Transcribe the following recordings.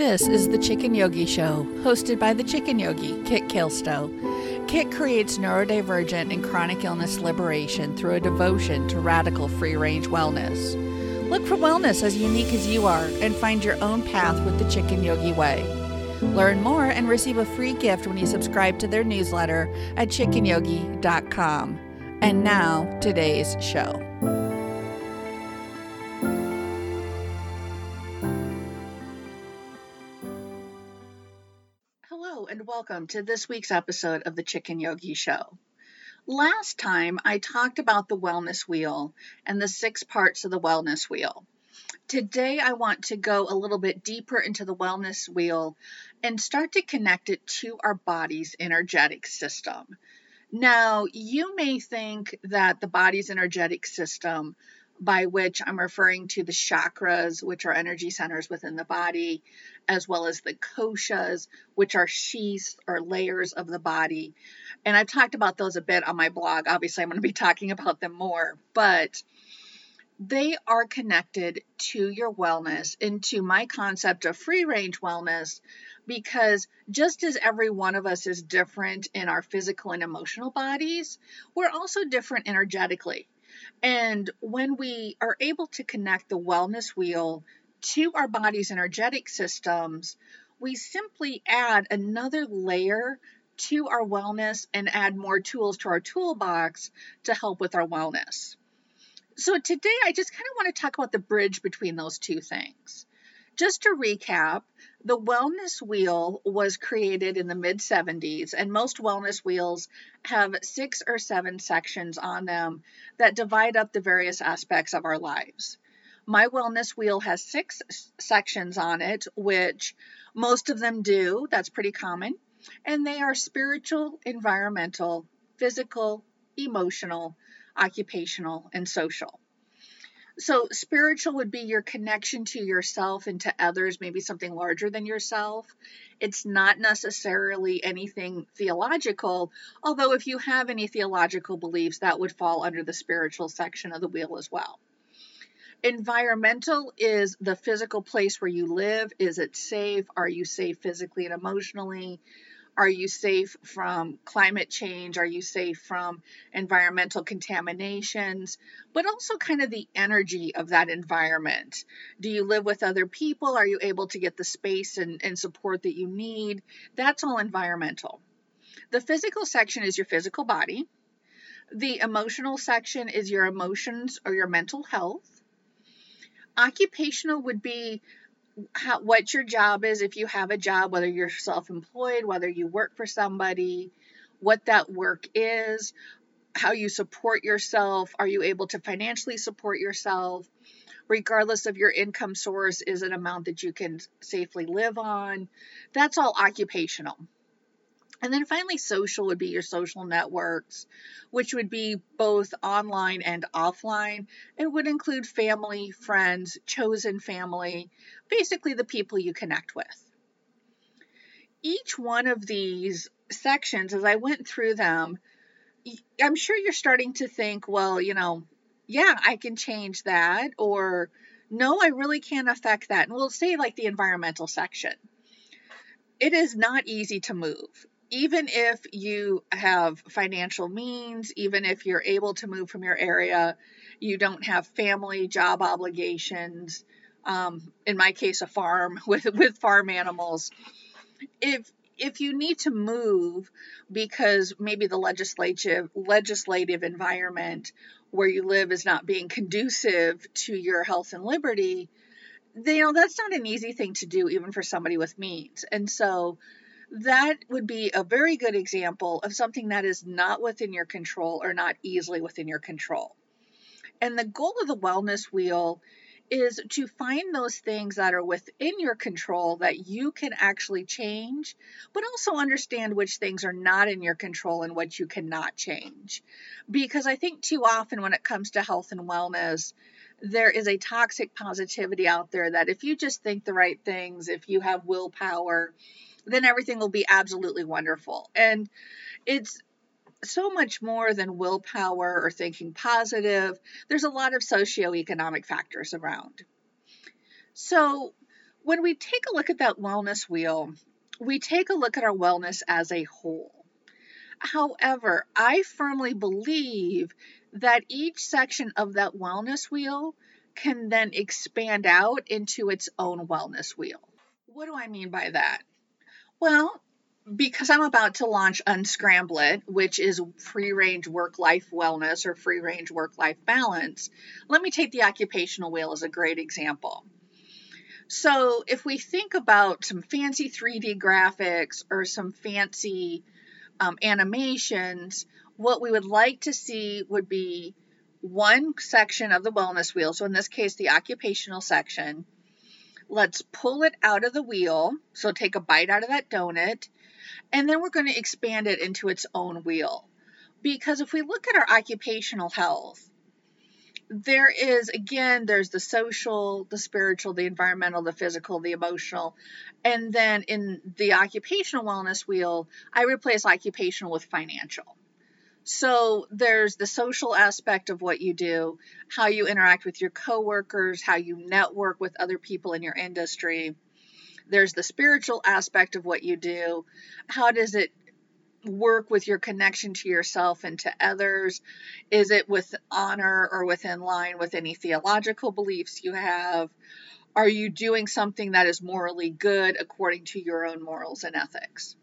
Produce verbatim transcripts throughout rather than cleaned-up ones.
This is The Chicken Yogi Show, hosted by the chicken yogi, Kit Kailstow. Kit creates neurodivergent and chronic illness liberation through a devotion to radical free-range wellness. Look for wellness as unique as you are and find your own path with the Chicken Yogi Way. Learn more and receive a free gift when you subscribe to their newsletter at chicken yogi dot com. And now, today's show. Welcome to this week's episode of The Chicken Yogi Show. Last time I talked about the wellness wheel and the six parts of the wellness wheel. Today I want to go a little bit deeper into the wellness wheel and start to connect it to our body's energetic system. Now, you may think that the body's energetic system, by which I'm referring to the chakras, which are energy centers within the body, as well as the koshas, which are sheaths or layers of the body. And I've talked about those a bit on my blog. Obviously, I'm going to be talking about them more, but they are connected to your wellness and to my concept of free-range wellness, because just as every one of us is different in our physical and emotional bodies, we're also different energetically. And when we are able to connect the wellness wheel to our body's energetic systems, we simply add another layer to our wellness and add more tools to our toolbox to help with our wellness. So today, I just kind of want to talk about the bridge between those two things. Just to recap, the wellness wheel was created in the mid seventies, and most wellness wheels have six or seven sections on them that divide up the various aspects of our lives. My wellness wheel has six sections on it, which most of them do. That's pretty common. And they are spiritual, environmental, physical, emotional, occupational, and social. So spiritual would be your connection to yourself and to others, maybe something larger than yourself. It's not necessarily anything theological, although if you have any theological beliefs, that would fall under the spiritual section of the wheel as well. Environmental is the physical place where you live. Is it safe? Are you safe physically and emotionally? Are you safe from climate change? Are you safe from environmental contaminations? But also kind of the energy of that environment. Do you live with other people? Are you able to get the space and, and support that you need? That's all environmental. The physical section is your physical body. The emotional section is your emotions or your mental health. Occupational would be How, what your job is, if you have a job, whether you're self-employed, whether you work for somebody, what that work is, how you support yourself. Are you able to financially support yourself? Regardless of your income source, is an amount that you can safely live on. That's all occupational. And then finally, social would be your social networks, which would be both online and offline. It would include family, friends, chosen family, basically the people you connect with. Each one of these sections, as I went through them, I'm sure you're starting to think, well, you know, yeah, I can change that, or no, I really can't affect that. And we'll say like the environmental section. It is not easy to move. Even if you have financial means, even if you're able to move from your area, you don't have family, job obligations, um, in my case, a farm with, with farm animals. If if you need to move because maybe the legislative, legislative environment where you live is not being conducive to your health and liberty, they, you know, that's not an easy thing to do even for somebody with means. And so that would be a very good example of something that is not within your control or not easily within your control. And the goal of the wellness wheel is to find those things that are within your control that you can actually change, but also understand which things are not in your control and what you cannot change. Because I think too often when it comes to health and wellness, there is a toxic positivity out there that if you just think the right things, if you have willpower, then everything will be absolutely wonderful. And it's so much more than willpower or thinking positive. There's a lot of socioeconomic factors around. So When we take a look at that wellness wheel, we take a look at our wellness as a whole. However, I firmly believe that each section of that wellness wheel can then expand out into its own wellness wheel. What do I mean by that? Well, because I'm about to launch Unscramble It, which is free range work-life wellness or free range work-life balance, let me take the occupational wheel as a great example. So if we think about some fancy three D graphics or some fancy um, animations, what we would like to see would be one section of the wellness wheel. So in this case, the occupational section. Let's pull it out of the wheel. So take a bite out of that donut. And then we're going to expand it into its own wheel. Because if we look at our occupational health, there is, again, there's the social, the spiritual, the environmental, the physical, the emotional. And then in the occupational wellness wheel, I replace occupational with financial. So there's the social aspect of what you do, how you interact with your coworkers, how you network with other people in your industry. There's the spiritual aspect of what you do. How does it work with your connection to yourself and to others? Is it with honor or within line with any theological beliefs you have? Are you doing something that is morally good according to your own morals and ethics?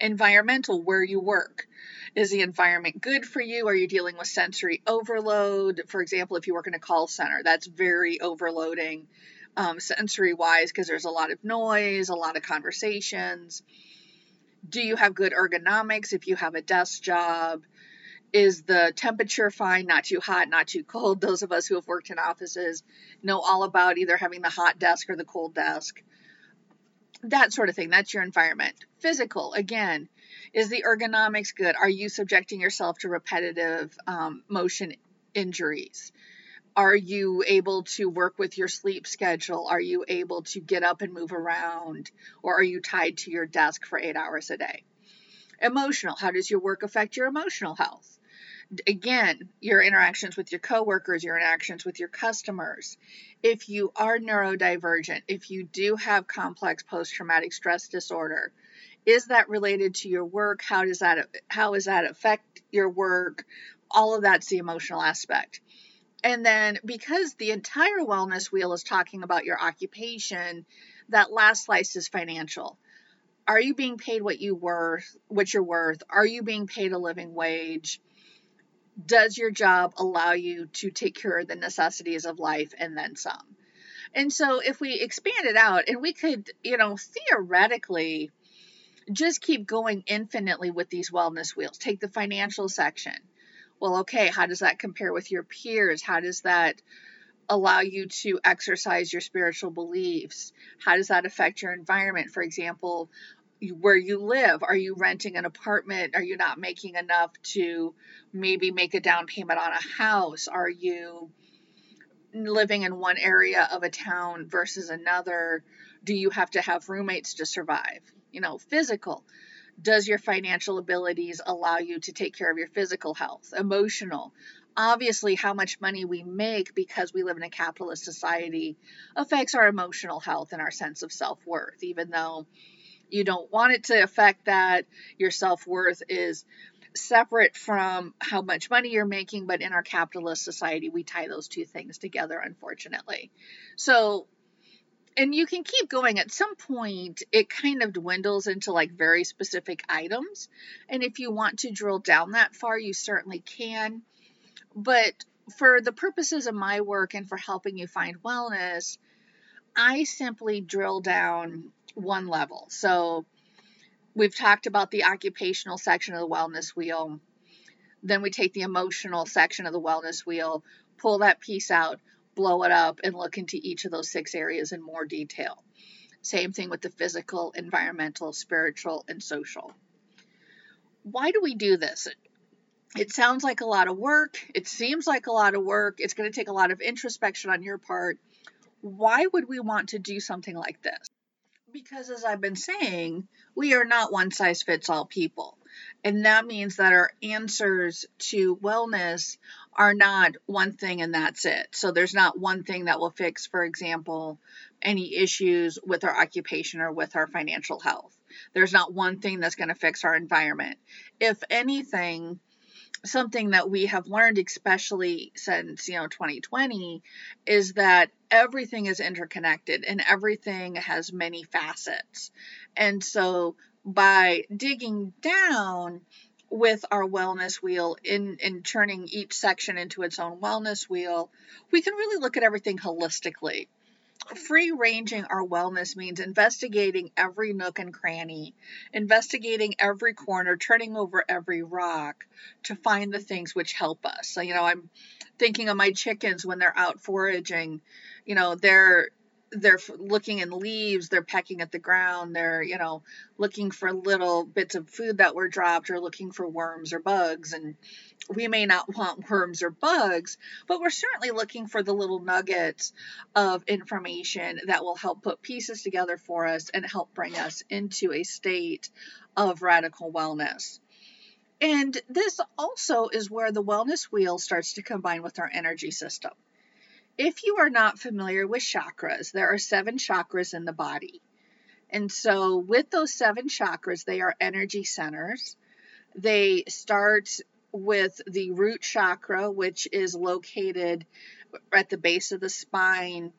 Environmental, where you work. Is the environment good for you? Are you dealing with sensory overload? For example, if you work in a call center, that's very overloading um, sensory-wise because there's a lot of noise, a lot of conversations. Do you have good ergonomics if you have a desk job? Is the temperature fine, not too hot, not too cold? Those of us who have worked in offices know all about either having the hot desk or the cold desk. That sort of thing. That's your environment. Physical, again, is the ergonomics good? Are you subjecting yourself to repetitive um, motion injuries? Are you able to work with your sleep schedule? Are you able to get up and move around? Or are you tied to your desk for eight hours a day? Emotional. How does your work affect your emotional health? Again, your interactions with your coworkers, your interactions with your customers. If you are neurodivergent, if you do have complex post-traumatic stress disorder, is that related to your work? How does that, how does that affect your work? All of that's the emotional aspect. And then because the entire wellness wheel is talking about your occupation, that last slice is financial. Are you being paid what you worth, what you're worth? Are you being paid a living wage? Does your job allow you to take care of the necessities of life and then some? And so if we expand it out and we could, you know, theoretically just keep going infinitely with these wellness wheels. Take the financial section. Well, okay, how does that compare with your peers? How does that allow you to exercise your spiritual beliefs? How does that affect your environment? For example, where you live, are you renting an apartment? Are you not making enough to maybe make a down payment on a house? Are you living in one area of a town versus another? Do you have to have roommates to survive? You know, physical. Does your financial abilities allow you to take care of your physical health? Emotional. Obviously, how much money we make because we live in a capitalist society affects our emotional health and our sense of self-worth, even though you don't want it to affect that. Your self-worth is separate from how much money you're making, but in our capitalist society, we tie those two things together, unfortunately. So, and you can keep going. At some point, it kind of dwindles into like very specific items. And if you want to drill down that far, you certainly can. But for the purposes of my work and for helping you find wellness, I simply drill down one level. So we've talked about the occupational section of the wellness wheel. Then we take the emotional section of the wellness wheel, pull that piece out, blow it up, and look into each of those six areas in more detail. Same thing with the physical, environmental, spiritual, and social. Why do we do this? It sounds like a lot of work. It seems like a lot of work. It's going to take a lot of introspection on your part. Why would we want to do something like this? Because as I've been saying, we are not one-size-fits-all people. And that means that our answers to wellness are not one thing and that's it. So there's not one thing that will fix, for example, any issues with our occupation or with our financial health. There's not one thing that's going to fix our environment. If anything, something that we have learned, especially since, you know, twenty twenty, is that everything is interconnected and everything has many facets. And so by digging down with our wellness wheel in, in turning each section into its own wellness wheel, we can really look at everything holistically. Free ranging our wellness means investigating every nook and cranny, investigating every corner, turning over every rock to find the things which help us. So, you know, I'm thinking of my chickens when they're out foraging, you know, they're They're looking in leaves, they're pecking at the ground, they're, you know, looking for little bits of food that were dropped or looking for worms or bugs. And we may not want worms or bugs, but we're certainly looking for the little nuggets of information that will help put pieces together for us and help bring us into a state of radical wellness. And this also is where the wellness wheel starts to combine with our energy system. If you are not familiar with chakras, there are seven chakras in the body. And so with those seven chakras, they are energy centers. They start with the root chakra, which is located at the base of the spine,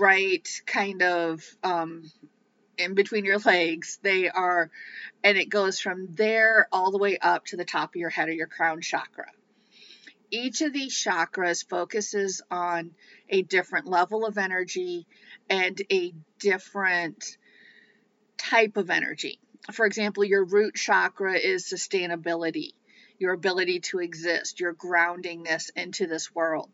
right kind of um, in between your legs. They are, and it goes from there all the way up to the top of your head or your crown chakra. Each of these chakras focuses on a different level of energy and a different type of energy. For example, your root chakra is sustainability, your ability to exist, your groundingness into this world.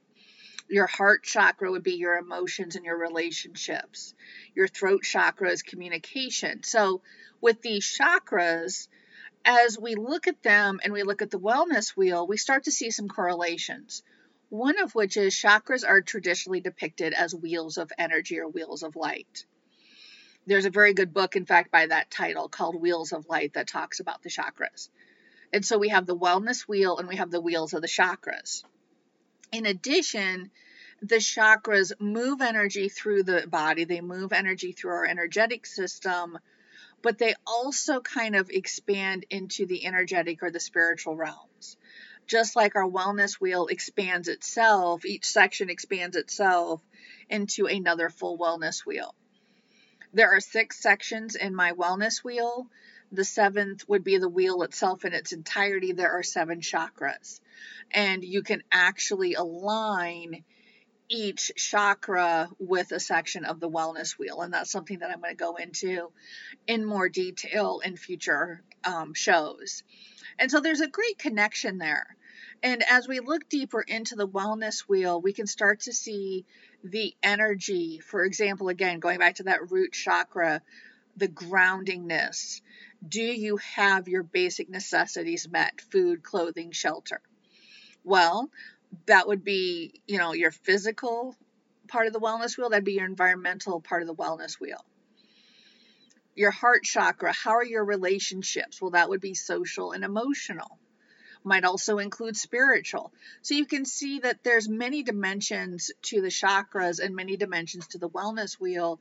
Your heart chakra would be your emotions and your relationships. Your throat chakra is communication. So with these chakras, as we look at them and we look at the wellness wheel, we start to see some correlations. One of which is chakras are traditionally depicted as wheels of energy or wheels of light. There's a very good book, in fact, by that title called Wheels of Light that talks about the chakras. And so we have the wellness wheel and we have the wheels of the chakras. In addition, the chakras move energy through the body. They move energy through our energetic system, but they also kind of expand into the energetic or the spiritual realms. Just like our wellness wheel expands itself, each section expands itself into another full wellness wheel. There are six sections in my wellness wheel. The seventh would be the wheel itself in its entirety. There are seven chakras. And you can actually align each chakra with a section of the wellness wheel. And that's something that I'm going to go into in more detail in future um, shows. And so there's a great connection there. And as we look deeper into the wellness wheel, we can start to see the energy. For example, again, going back to that root chakra, the groundingness. Do you have your basic necessities met? Food, clothing, shelter. Well, that would be, you know, your physical part of the wellness wheel. That'd be your environmental part of the wellness wheel. Your heart chakra, how are your relationships? Well, that would be social and emotional. Might also include spiritual. So you can see that there's many dimensions to the chakras and many dimensions to the wellness wheel.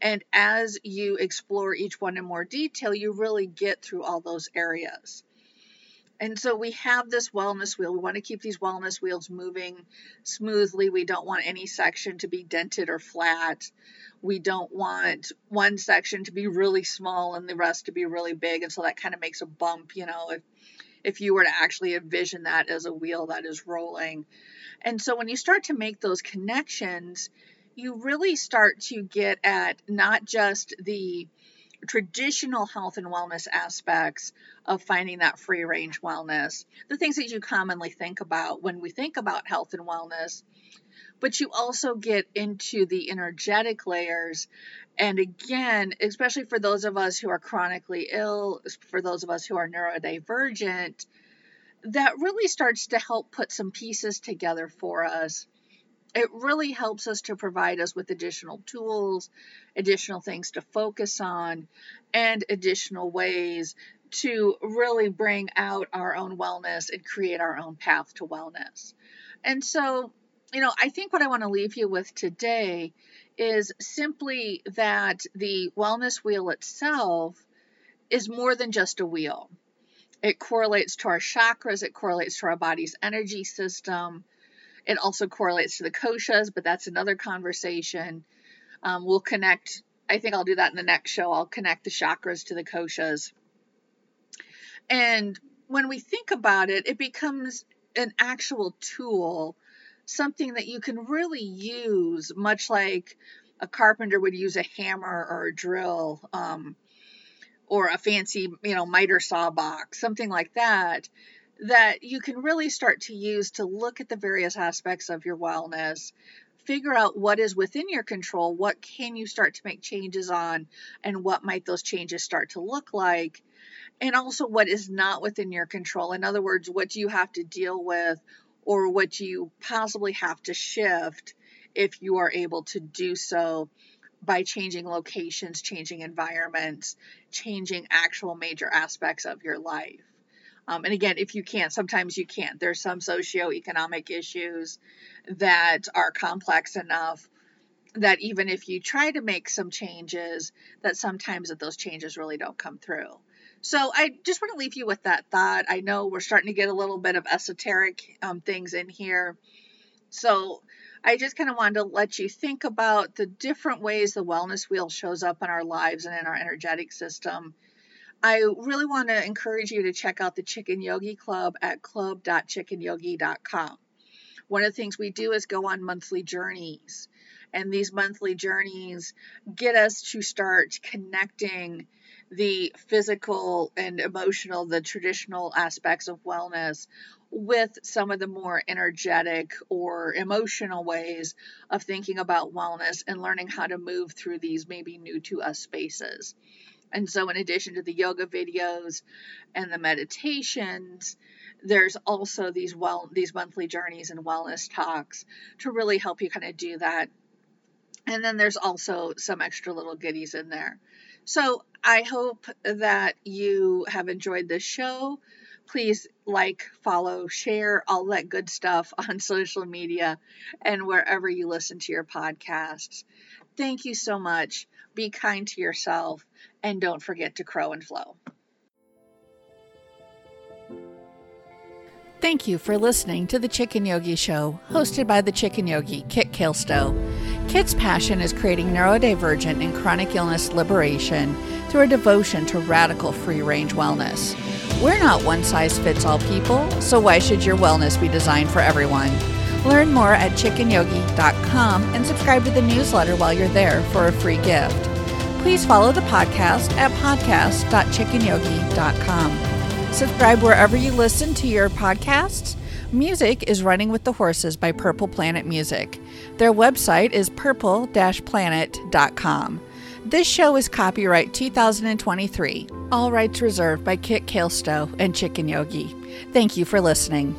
And as you explore each one in more detail, you really get through all those areas. And so we have this wellness wheel. We want to keep these wellness wheels moving smoothly. We don't want any section to be dented or flat. We don't want one section to be really small and the rest to be really big. And so that kind of makes a bump, you know, if, if you were to actually envision that as a wheel that is rolling. And so when you start to make those connections, you really start to get at not just the traditional health and wellness aspects of finding that free range wellness, the things that you commonly think about when we think about health and wellness, but you also get into the energetic layers. And again, especially for those of us who are chronically ill, for those of us who are neurodivergent, that really starts to help put some pieces together for us It really helps us to provide us with additional tools, additional things to focus on, and additional ways to really bring out our own wellness and create our own path to wellness. And so, you know, I think what I want to leave you with today is simply that the wellness wheel itself is more than just a wheel. It correlates to our chakras, it correlates to our body's energy system. It also correlates to the koshas, but that's another conversation. Um, we'll connect, I think I'll do that in the next show. I'll connect the chakras to the koshas. And when we think about it, it becomes an actual tool, something that you can really use, much like a carpenter would use a hammer or a drill, um, or a fancy, you know, miter saw box, something like that, that you can really start to use to look at the various aspects of your wellness, figure out what is within your control, what can you start to make changes on, and what might those changes start to look like, and also what is not within your control. In other words, what do you have to deal with, or what do you possibly have to shift if you are able to do so by changing locations, changing environments, changing actual major aspects of your life. Um, and again, if you can't, sometimes you can't. There's some socioeconomic issues that are complex enough that even if you try to make some changes, that sometimes that those changes really don't come through. So I just want to leave you with that thought. I know we're starting to get a little bit of esoteric um, things in here. So I just kind of wanted to let you think about the different ways the wellness wheel shows up in our lives and in our energetic system. I really want to encourage you to check out the Chicken Yogi Club at club dot chicken yogi dot com. One of the things we do is go on monthly journeys, and these monthly journeys get us to start connecting the physical and emotional, the traditional aspects of wellness with some of the more energetic or emotional ways of thinking about wellness and learning how to move through these maybe new to us spaces. And so in addition to the yoga videos and the meditations, there's also these well these monthly journeys and wellness talks to really help you kind of do that. And then there's also some extra little goodies in there. So I hope that you have enjoyed this show. Please like, follow, share, all that good stuff on social media and wherever you listen to your podcasts. Thank you so much. Be kind to yourself and don't forget to crow and flow. Thank you for listening to The Chicken Yogi Show, hosted by the Chicken Yogi, Kit Kailstow. Kit's passion is creating neurodivergent and chronic illness liberation through a devotion to radical free-range wellness. We're not one-size-fits-all people, so why should your wellness be designed for everyone? Learn more at chicken yogi dot com and subscribe to the newsletter while you're there for a free gift. Please follow the podcast at podcast dot chicken yogi dot com. Subscribe wherever you listen to your podcasts. Music is Running with the Horses by Purple Planet Music. Their website is purple dash planet dot com. This show is copyright two thousand twenty-three. All rights reserved by Kit Kailstow and Chicken Yogi. Thank you for listening.